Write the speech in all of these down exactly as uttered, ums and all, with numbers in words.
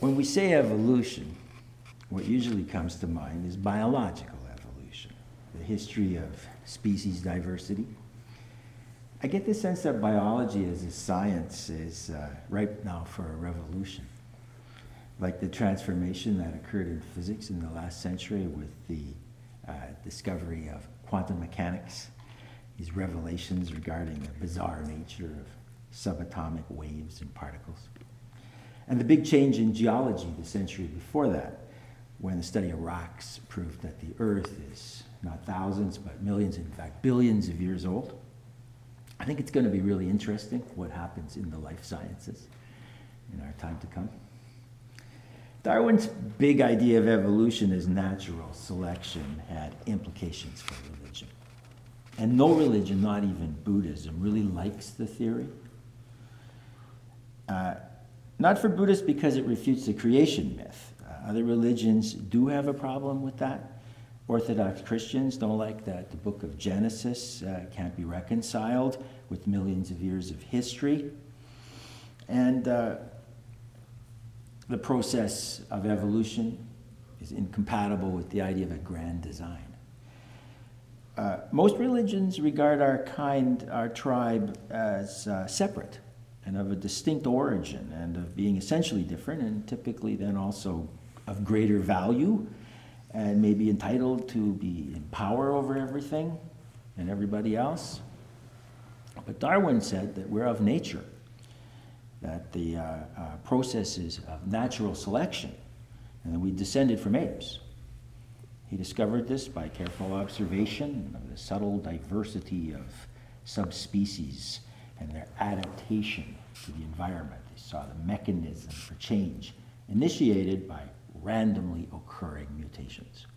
When we say evolution, what usually comes to mind is biological evolution, the history of species diversity. I get the sense that biology as a science is uh, ripe now for a revolution, like the transformation that occurred in physics in the last century with the uh, discovery of quantum mechanics, these revelations regarding the bizarre nature of subatomic waves and particles. And the big change in geology the century before that, when the study of rocks proved that the Earth is not thousands, but millions, in fact, billions of years old. I think it's going to be really interesting what happens in the life sciences in our time to come. Darwin's big idea of evolution as natural selection had implications for religion. And no religion, not even Buddhism, really likes the theory. Uh, not for Buddhists because it refutes the creation myth. Uh, other religions do have a problem with that. Orthodox Christians don't like that the book of Genesis uh, can't be reconciled with millions of years of history. And uh, the process of evolution is incompatible with the idea of a grand design. Uh, most religions regard our kind, our tribe, as uh, separate and of a distinct origin and of being essentially different and typically then also of greater value, and may be entitled to be in power over everything and everybody else. But Darwin said that we're of nature, that the uh, uh, processes of natural selection, and that we descended from apes. He discovered this by careful observation of the subtle diversity of subspecies and their adaptation to the environment. He saw the mechanism for change initiated by randomly occurring mutations.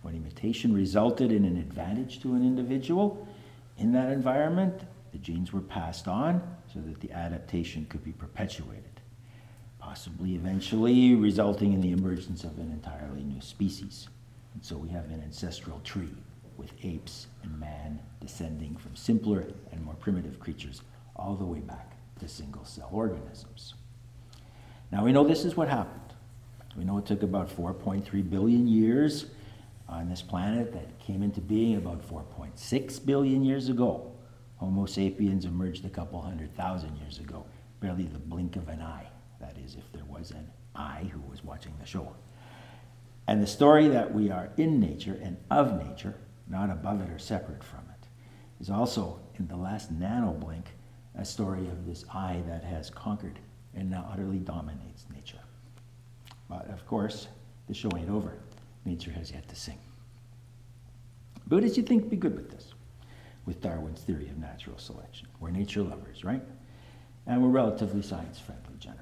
When a mutation resulted in an advantage to an individual in that environment, the genes were passed on so that the adaptation could be perpetuated, possibly eventually resulting in the emergence of an entirely new species. And so we have an ancestral tree with apes and man descending from simpler and more primitive creatures all the way back to single-cell organisms. Now we know this is what happened. We know it took about four point three billion years on this planet that came into being about four point six billion years ago. Homo sapiens emerged a couple hundred thousand years ago, barely the blink of an eye. That is, if there was an eye who was watching the show. And the story that we are in nature and of nature, not above it or separate from it, is also, in the last nano blink, a story of this eye that has conquered and now utterly dominates nature. But of course, the show ain't over. Nature has yet to sing. Buddhists, you think, be good with this, with Darwin's theory of natural selection. We're nature lovers, right? And we're relatively science-friendly generally.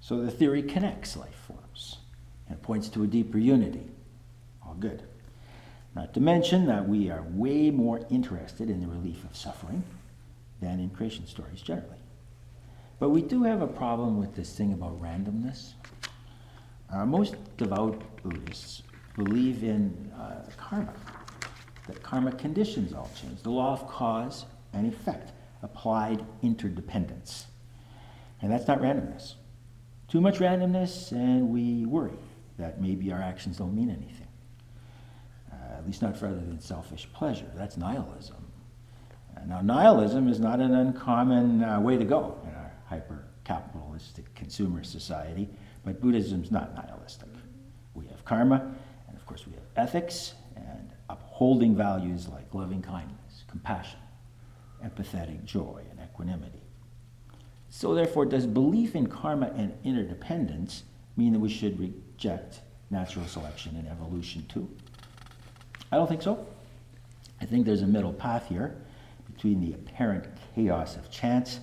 So the theory connects life forms and points to a deeper unity. All good. Not to mention that we are way more interested in the relief of suffering than in creation stories generally. But we do have a problem with this thing about randomness. Uh, most devout Buddhists believe in uh, karma, that karma conditions all change, the law of cause and effect, applied interdependence. And that's not randomness. Too much randomness, and we worry that maybe our actions don't mean anything, uh, at least not for other than selfish pleasure. That's nihilism. Uh, now, nihilism is not an uncommon uh, way to go in our hyper-capitalistic consumer society. But Buddhism's not nihilistic. We have karma, and of course we have ethics, and upholding values like loving kindness, compassion, empathetic joy, and equanimity. So therefore, does belief in karma and interdependence mean that we should reject natural selection and evolution too? I don't think so. I think there's a middle path here between the apparent chaos of chance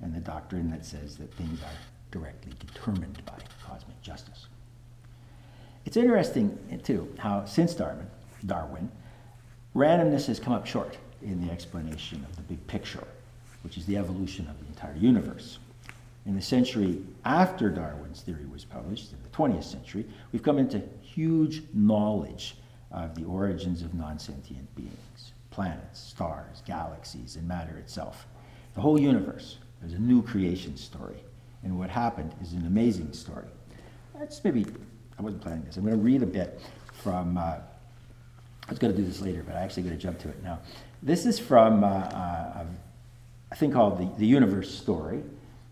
and the doctrine that says that things are directly determined by cosmic justice. It's interesting, too, how since Darwin, Darwin, randomness has come up short in the explanation of the big picture, which is the evolution of the entire universe. In the century after Darwin's theory was published, in the twentieth century, we've come into huge knowledge of the origins of non-sentient beings, planets, stars, galaxies, and matter itself. The whole universe is a new creation story, And what happened is an amazing story. That's maybe, I wasn't planning this. I'm going to read a bit from, uh, I was going to do this later, but I'm actually going to jump to it now. This is from uh, uh, a thing called The, the Universe Story.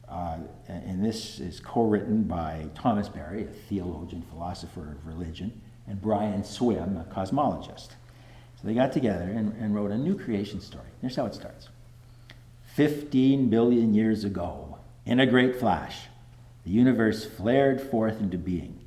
Uh, and this is co-written by Thomas Berry, a theologian, philosopher of religion, and Brian Swim, a cosmologist. So they got together and, and wrote a new creation story. Here's how it starts. fifteen billion years ago, in a great flash, the universe flared forth into being.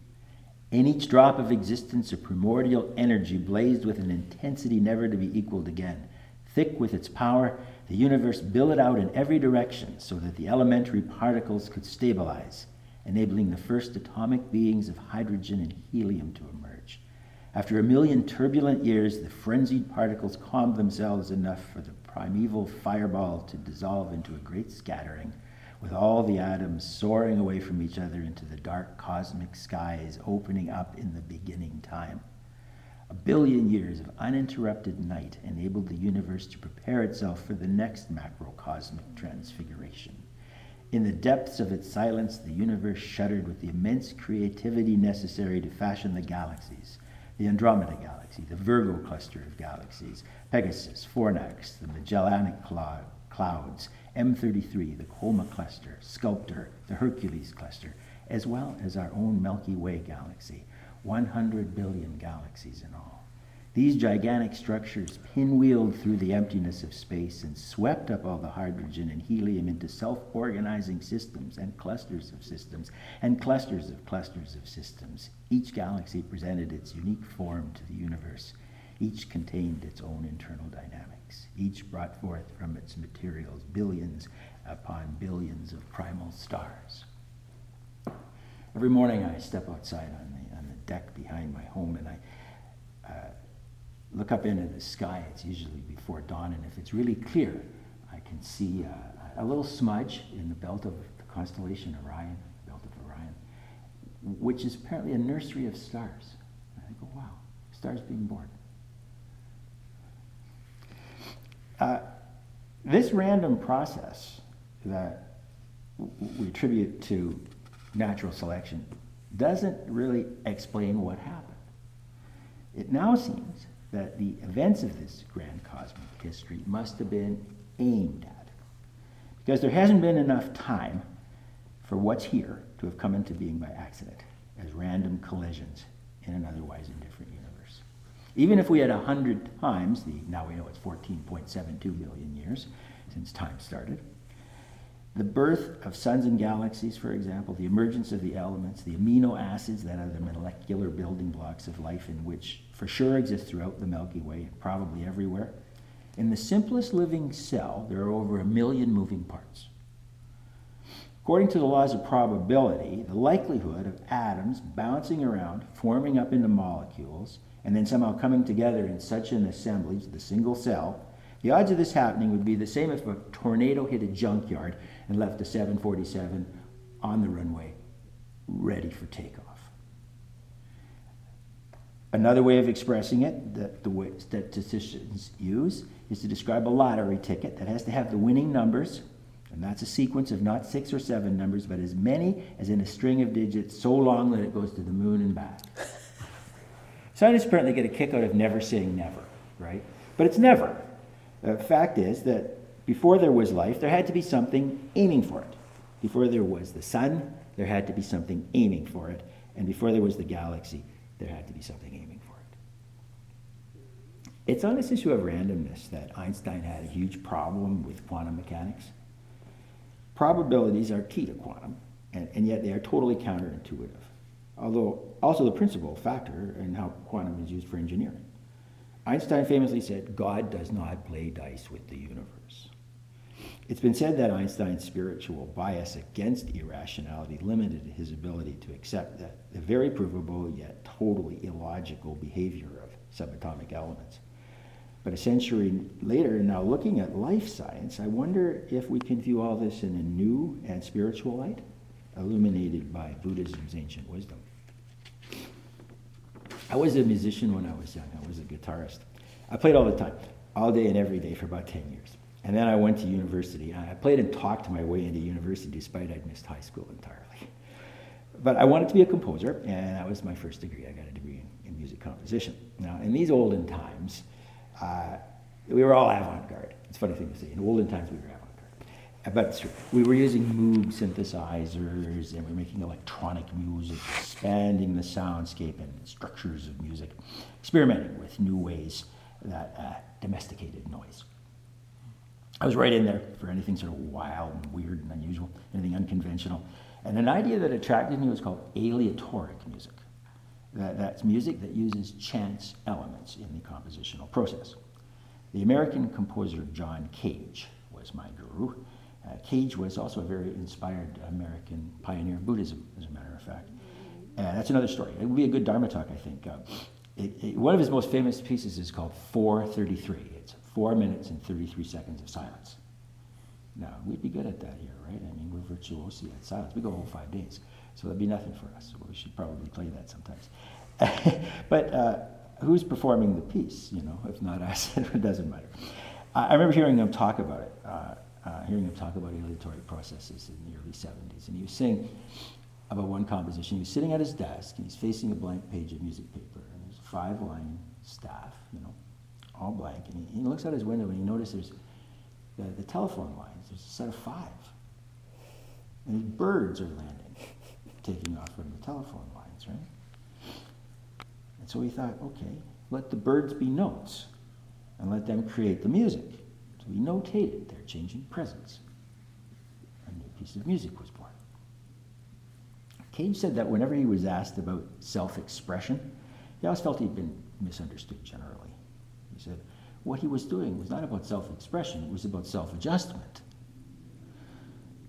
In each drop of existence, a primordial energy blazed with an intensity never to be equaled again. Thick with its power, the universe billowed out in every direction so that the elementary particles could stabilize, enabling the first atomic beings of hydrogen and helium to emerge. After a million turbulent years, the frenzied particles calmed themselves enough for the primeval fireball to dissolve into a great scattering, with all the atoms soaring away from each other into the dark cosmic skies opening up in the beginning time. A billion years of uninterrupted night enabled the universe to prepare itself for the next macrocosmic transfiguration. In the depths of its silence, the universe shuddered with the immense creativity necessary to fashion the galaxies, the Andromeda Galaxy, the Virgo Cluster of galaxies, Pegasus, Fornax, the Magellanic Clouds, M thirty-three, the Coma Cluster, Sculptor, the Hercules Cluster, as well as our own Milky Way Galaxy. one hundred billion galaxies in all. These gigantic structures pinwheeled through the emptiness of space and swept up all the hydrogen and helium into self-organizing systems and clusters of systems and clusters of clusters of systems. Each galaxy presented its unique form to the universe. Each contained its own internal dynamics. Each brought forth from its materials billions upon billions of primal stars. Every morning I step outside on the deck behind my home, and I uh, look up into the sky. It's usually before dawn, and if it's really clear, I can see uh, a little smudge in the belt of the constellation Orion, the belt of Orion, which is apparently a nursery of stars. And I go, wow, stars being born. Uh, this random process that we attribute to natural selection doesn't really explain what happened. It now seems that the events of this grand cosmic history must have been aimed at, because there hasn't been enough time for what's here to have come into being by accident, as random collisions in an otherwise indifferent universe. Even if we had a hundred times the, now we know it's fourteen point seven two billion years since time started, the birth of suns and galaxies, for example, the emergence of the elements, the amino acids that are the molecular building blocks of life, in which for sure exist throughout the Milky Way and probably everywhere. In the simplest living cell, there are over a million moving parts. According to the laws of probability, the likelihood of atoms bouncing around, forming up into molecules, and then somehow coming together in such an assemblage, the single cell, the odds of this happening would be the same if a tornado hit a junkyard and left a seven forty-seven on the runway, ready for takeoff. Another way of expressing it that the way statisticians use is to describe a lottery ticket that has to have the winning numbers, and that's a sequence of not six or seven numbers, but as many as in a string of digits, so long that it goes to the moon and back. Scientists apparently get a kick out of never saying never, right? But it's never. The fact is that before there was life, there had to be something aiming for it. Before there was the sun, there had to be something aiming for it. And before there was the galaxy, there had to be something aiming for it. It's on this issue of randomness that Einstein had a huge problem with quantum mechanics. Probabilities are key to quantum, and, and yet they are totally counterintuitive, although also the principal factor in how quantum is used for engineering. Einstein famously said, God does not play dice with the universe. It's been said that Einstein's spiritual bias against irrationality limited his ability to accept that the very provable yet totally illogical behavior of subatomic elements. But a century later, now looking at life science, I wonder if we can view all this in a new and spiritual light, illuminated by Buddhism's ancient wisdom. I was a musician when I was young. I was a guitarist. I played all the time, all day and every day for about ten years. And then I went to university. I played and talked my way into university, despite I'd missed high school entirely. But I wanted to be a composer, and that was my first degree. I got a degree in, in music composition. Now, in these olden times, uh, we were all avant-garde. It's a funny thing to say. In olden times, we were avant-garde. But it's true. We were using Moog synthesizers, and we were making electronic music, expanding the soundscape and structures of music, experimenting with new ways that uh, domesticated noise. I was right in there for anything sort of wild and weird and unusual, anything unconventional. And an idea that attracted me was called aleatoric music. That, that's music that uses chance elements in the compositional process. The American composer John Cage was my guru. Uh, Cage was also a very inspired American pioneer in Buddhism, as a matter of fact. Uh, that's another story. It would be a good Dharma talk, I think. Uh, it, it, one of his most famous pieces is called four thirty-three. It's four minutes and thirty-three seconds of silence. Now, we'd be good at that here, right? I mean, we're virtuosi at silence. We go whole five days, so that'd be nothing for us. We should probably play that sometimes. But uh, who's performing the piece, you know? If not us, it doesn't matter. I, I remember hearing him talk about it, uh, uh, hearing him talk about aleatory processes in the early seventies. And he was saying about one composition. He was sitting at his desk, and he's facing a blank page of music paper. And there's a five-line staff, you know, all blank. And he, he looks out his window, and he notices the, the telephone lines. There's a set of five. And birds are landing, taking off from the telephone lines, right? And so he thought, okay, let the birds be notes and let them create the music. So he notated their changing presence. A new piece of music was born. Cage said that whenever he was asked about self-expression, he always felt he'd been misunderstood generally. He said what he was doing was not about self-expression, it was about self-adjustment.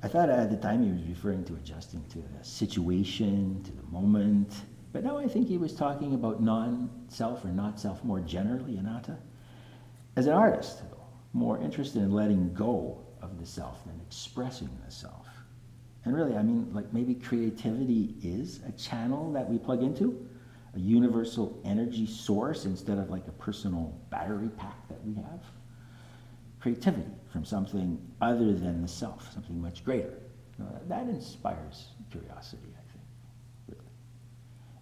I thought at the time he was referring to adjusting to the situation, to the moment, but now I think he was talking about non-self or not self more generally, Anata. As an artist, though, more interested in letting go of the self than expressing the self. And really, I mean, like maybe creativity is a channel that we plug into, a universal energy source instead of like a personal battery pack that we have. Creativity from something other than the self, something much greater. You know, that inspires curiosity, I think, really.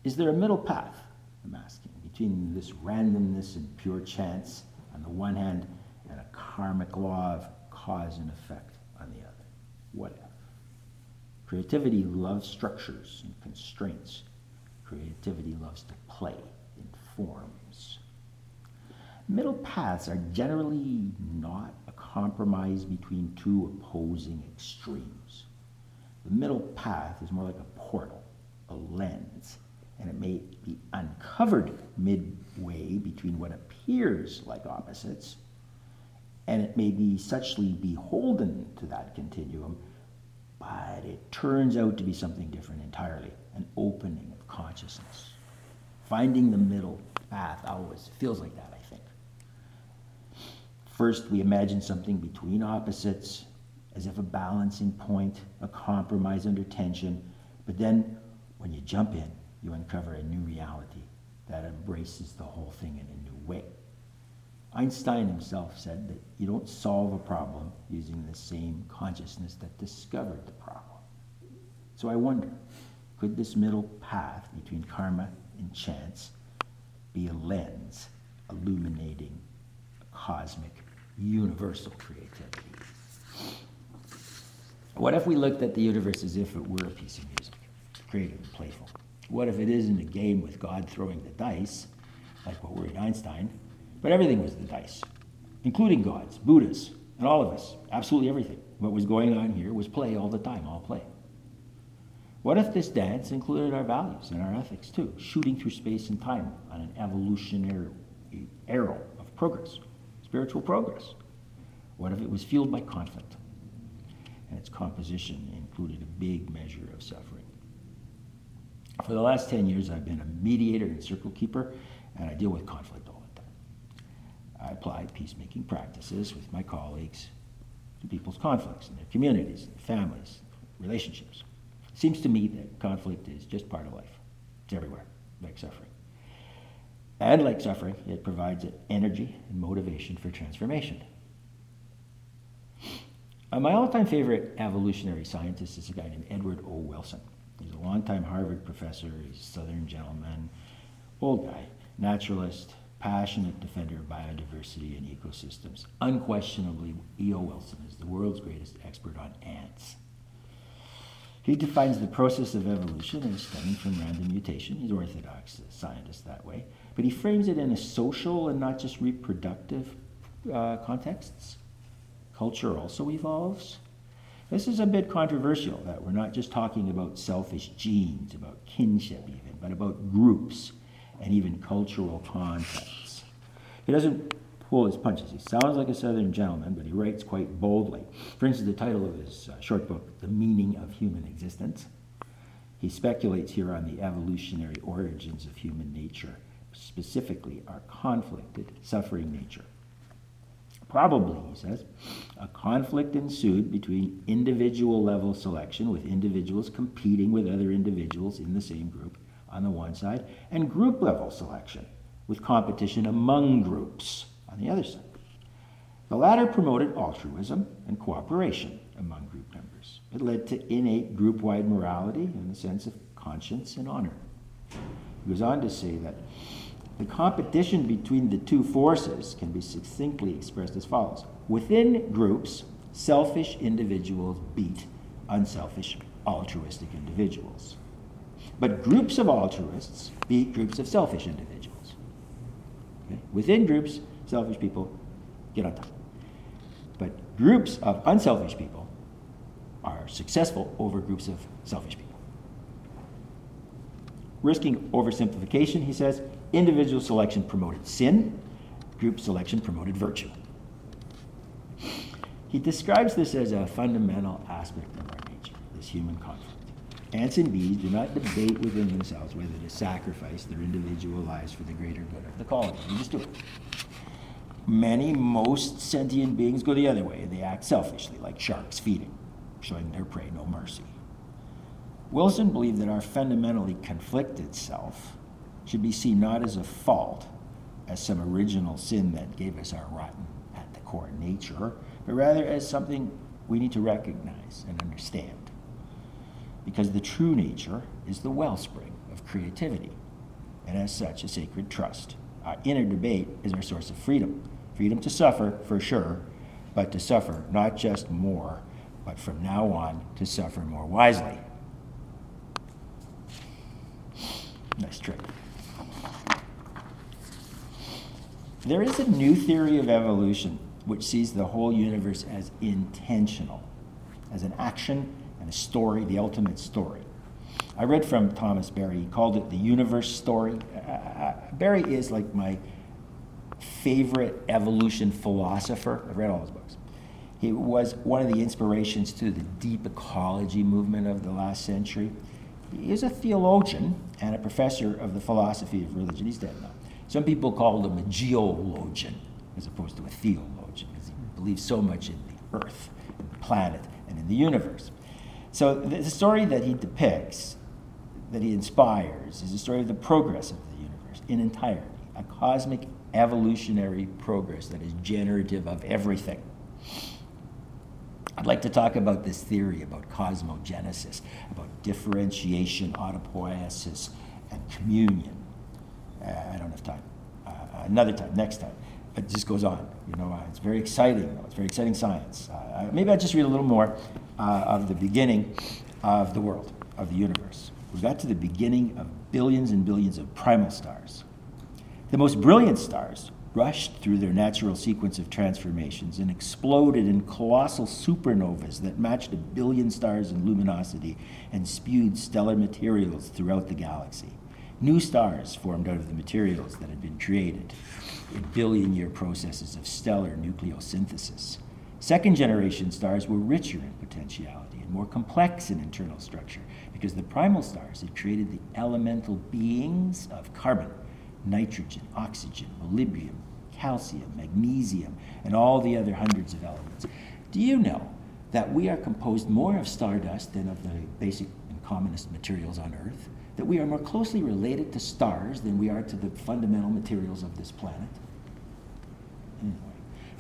Is there a middle path, I'm asking, between this randomness and pure chance on the one hand and a karmic law of cause and effect on the other? What if? Creativity loves structures and constraints. Creativity loves to play in forms. Middle paths are generally not a compromise between two opposing extremes. The middle path is more like a portal, a lens, and it may be uncovered midway between what appears like opposites, and it may be suchly beholden to that continuum, but it turns out to be something different entirely, an opening of consciousness. Finding the middle path always feels like that, I think. First, we imagine something between opposites, as if a balancing point, a compromise under tension. But then, when you jump in, you uncover a new reality that embraces the whole thing in a new way. Einstein himself said that you don't solve a problem using the same consciousness that discovered the problem. So I wonder, could this middle path between karma and chance be a lens illuminating a cosmic universal creativity? What if we looked at the universe as if it were a piece of music, creative and playful? What if it isn't a game with God throwing the dice, like what worried Einstein, but everything was the dice, including gods, Buddhas, and all of us, absolutely everything. What was going on here was play all the time, all play. What if this dance included our values and our ethics too, shooting through space and time on an evolutionary arrow of progress, spiritual progress? What if it was fueled by conflict, and its composition included a big measure of suffering? For the last ten years, I've been a mediator and circle keeper, and I deal with conflict all the time. I apply peacemaking practices with my colleagues to people's conflicts in their communities, in their families, relationships. It seems to me that conflict is just part of life. It's everywhere, like suffering. And like suffering, it provides an energy and motivation for transformation. Uh, my all-time favorite evolutionary scientist is a guy named Edward O. Wilson. He's a longtime Harvard professor, he's a Southern gentleman, old guy, naturalist, passionate defender of biodiversity and ecosystems. Unquestionably, E O. Wilson is the world's greatest expert on ants. He defines the process of evolution as stemming from random mutation. He's an orthodox scientist that way. But he frames it in a social and not just reproductive uh, contexts. Culture also evolves. This is a bit controversial, that we're not just talking about selfish genes, about kinship even, but about groups and even cultural contexts. He doesn't pull his punches. He sounds like a Southern gentleman, but he writes quite boldly. For instance, the title of his uh, short book, The Meaning of Human Existence, he speculates here on the evolutionary origins of human nature, specifically our conflicted, suffering nature. Probably, he says, a conflict ensued between individual level selection, with individuals competing with other individuals in the same group on the one side, and group level selection, with competition among groups on the other side. The latter promoted altruism and cooperation among group members. It led to innate group-wide morality and the sense of conscience and honor. He goes on to say that the competition between the two forces can be succinctly expressed as follows. Within groups, selfish individuals beat unselfish, altruistic individuals. But groups of altruists beat groups of selfish individuals. Okay? Within groups, selfish people get on top. But groups of unselfish people are successful over groups of selfish people. Risking oversimplification, he says, individual selection promoted sin, group selection promoted virtue. He describes this as a fundamental aspect of our nature, this human conflict. Ants and bees do not debate within themselves whether to sacrifice their individual lives for the greater good of the colony. They just do it. Many, most sentient beings go the other way, and they act selfishly, like sharks feeding, showing their prey no mercy. Wilson believed that our fundamentally conflicted self should be seen not as a fault, as some original sin that gave us our rotten at the core nature, but rather as something we need to recognize and understand. Because the true nature is the wellspring of creativity, and as such, a sacred trust. Our inner debate is our source of freedom. Freedom to suffer, for sure, but to suffer not just more, but from now on to suffer more wisely. Nice trick. There is a new theory of evolution which sees the whole universe as intentional, as an action and a story, the ultimate story. I read from Thomas Berry, he called it the universe story. Uh, Berry is like my favorite evolution philosopher. I've read all his books. He was one of the inspirations to the deep ecology movement of the last century. He is a theologian and a professor of the philosophy of religion. He's dead now. Some people call him a geologian as opposed to a theologian because he believes so much in the earth, and the planet, and in the universe. So the story that he depicts, that he inspires, is a story of the progress of the universe in entirety, a cosmic evolutionary progress that is generative of everything. I'd like to talk about this theory about cosmogenesis, about differentiation, autopoiesis, and communion. Uh, I don't have time. Uh, another time, next time. It just goes on. You know, uh, it's very exciting, though. It's very exciting science. Uh, maybe I'll just read a little more uh, of the beginning of the world, of the universe. We got to the beginning of billions and billions of primal stars. The most brilliant stars rushed through their natural sequence of transformations and exploded in colossal supernovas that matched a billion stars in luminosity and spewed stellar materials throughout the galaxy. New stars formed out of the materials that had been created in billion-year processes of stellar nucleosynthesis. Second-generation stars were richer in potentiality and more complex in internal structure because the primal stars had created the elemental beings of carbon, nitrogen, oxygen, molybdenum, calcium, magnesium, and all the other hundreds of elements. Do you know that we are composed more of stardust than of the basic and commonest materials on Earth? That we are more closely related to stars than we are to the fundamental materials of this planet? Anyway,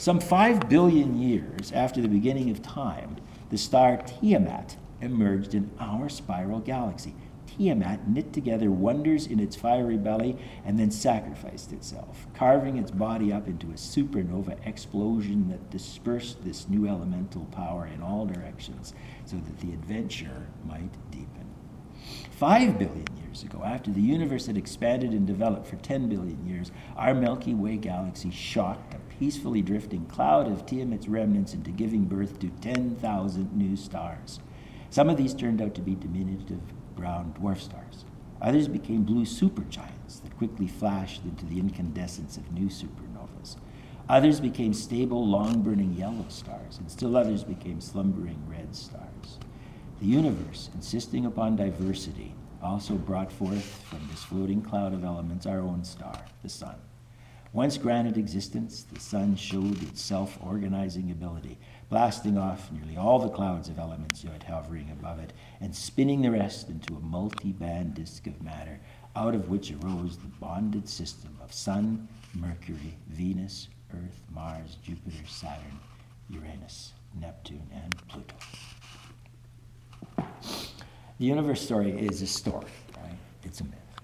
Some five billion years after the beginning of time, the star Tiamat emerged in our spiral galaxy. Tiamat knit together wonders in its fiery belly and then sacrificed itself, carving its body up into a supernova explosion that dispersed this new elemental power in all directions so that the adventure might deepen. Five billion years ago, after the universe had expanded and developed for ten billion years, our Milky Way galaxy shot a peacefully drifting cloud of Tiamat's remnants into giving birth to ten thousand new stars. Some of these turned out to be diminutive brown dwarf stars. Others became blue supergiants that quickly flashed into the incandescence of new supernovas. Others became stable, long-burning yellow stars, and still others became slumbering red stars. The universe, insisting upon diversity, also brought forth from this floating cloud of elements our own star, the sun. Once granted existence, the sun showed its self-organizing ability, blasting off nearly all the clouds of elements yet hovering above it and spinning the rest into a multi-band disk of matter, out of which arose the bonded system of sun, Mercury, Venus, Earth, Mars, Jupiter, Saturn, Uranus, Neptune, and Pluto. The universe story is a story, right? It's a myth.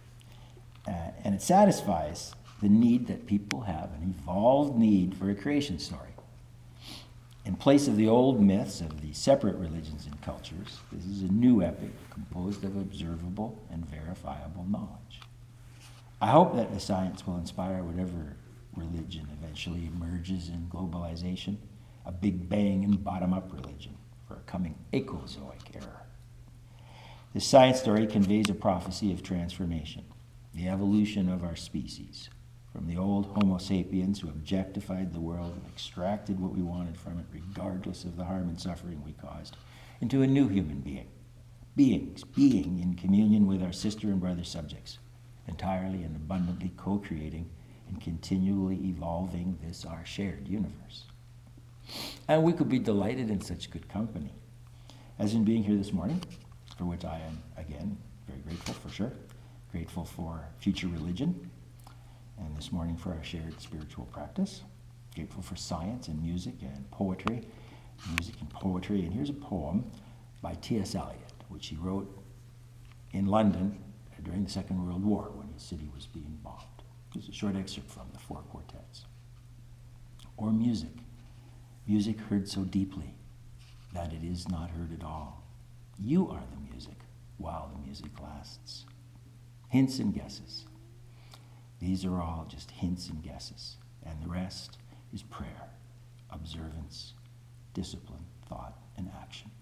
Uh, and it satisfies the need that people have, an evolved need for a creation story. In place of the old myths of the separate religions and cultures, this is a new epic composed of observable and verifiable knowledge. I hope that the science will inspire whatever religion eventually emerges in globalization, a big bang and bottom-up religion for a coming Ecozoic era. The science story conveys a prophecy of transformation, the evolution of our species, from the old Homo sapiens who objectified the world and extracted what we wanted from it regardless of the harm and suffering we caused, into a new human being, beings, being in communion with our sister and brother subjects, entirely and abundantly co-creating and continually evolving this, our shared universe. And we could be delighted in such good company, as in being here this morning, for which I am, again, very grateful, for sure. Grateful for future religion, and this morning for our shared spiritual practice. Grateful for science and music and poetry. Music and poetry, and here's a poem by T S Eliot, which he wrote in London during the Second World War when his city was being bombed. Here's a short excerpt from The Four Quartets. Or music, music heard so deeply that it is not heard at all. You are the music while the music lasts. Hints and guesses. These are all just hints and guesses, and the rest is prayer, observance, discipline, thought, and action.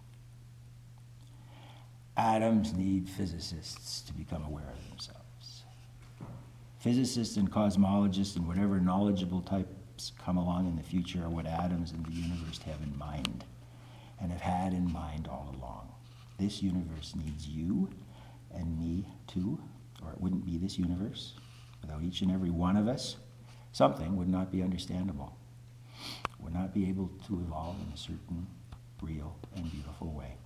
Atoms need physicists to become aware of themselves. Physicists and cosmologists and whatever knowledgeable types come along in the future are what atoms in the universe have in mind and have had in mind all along. This universe needs you and me too, or it wouldn't be this universe. Without each and every one of us, something would not be understandable, would not be able to evolve in a certain, real, and beautiful way.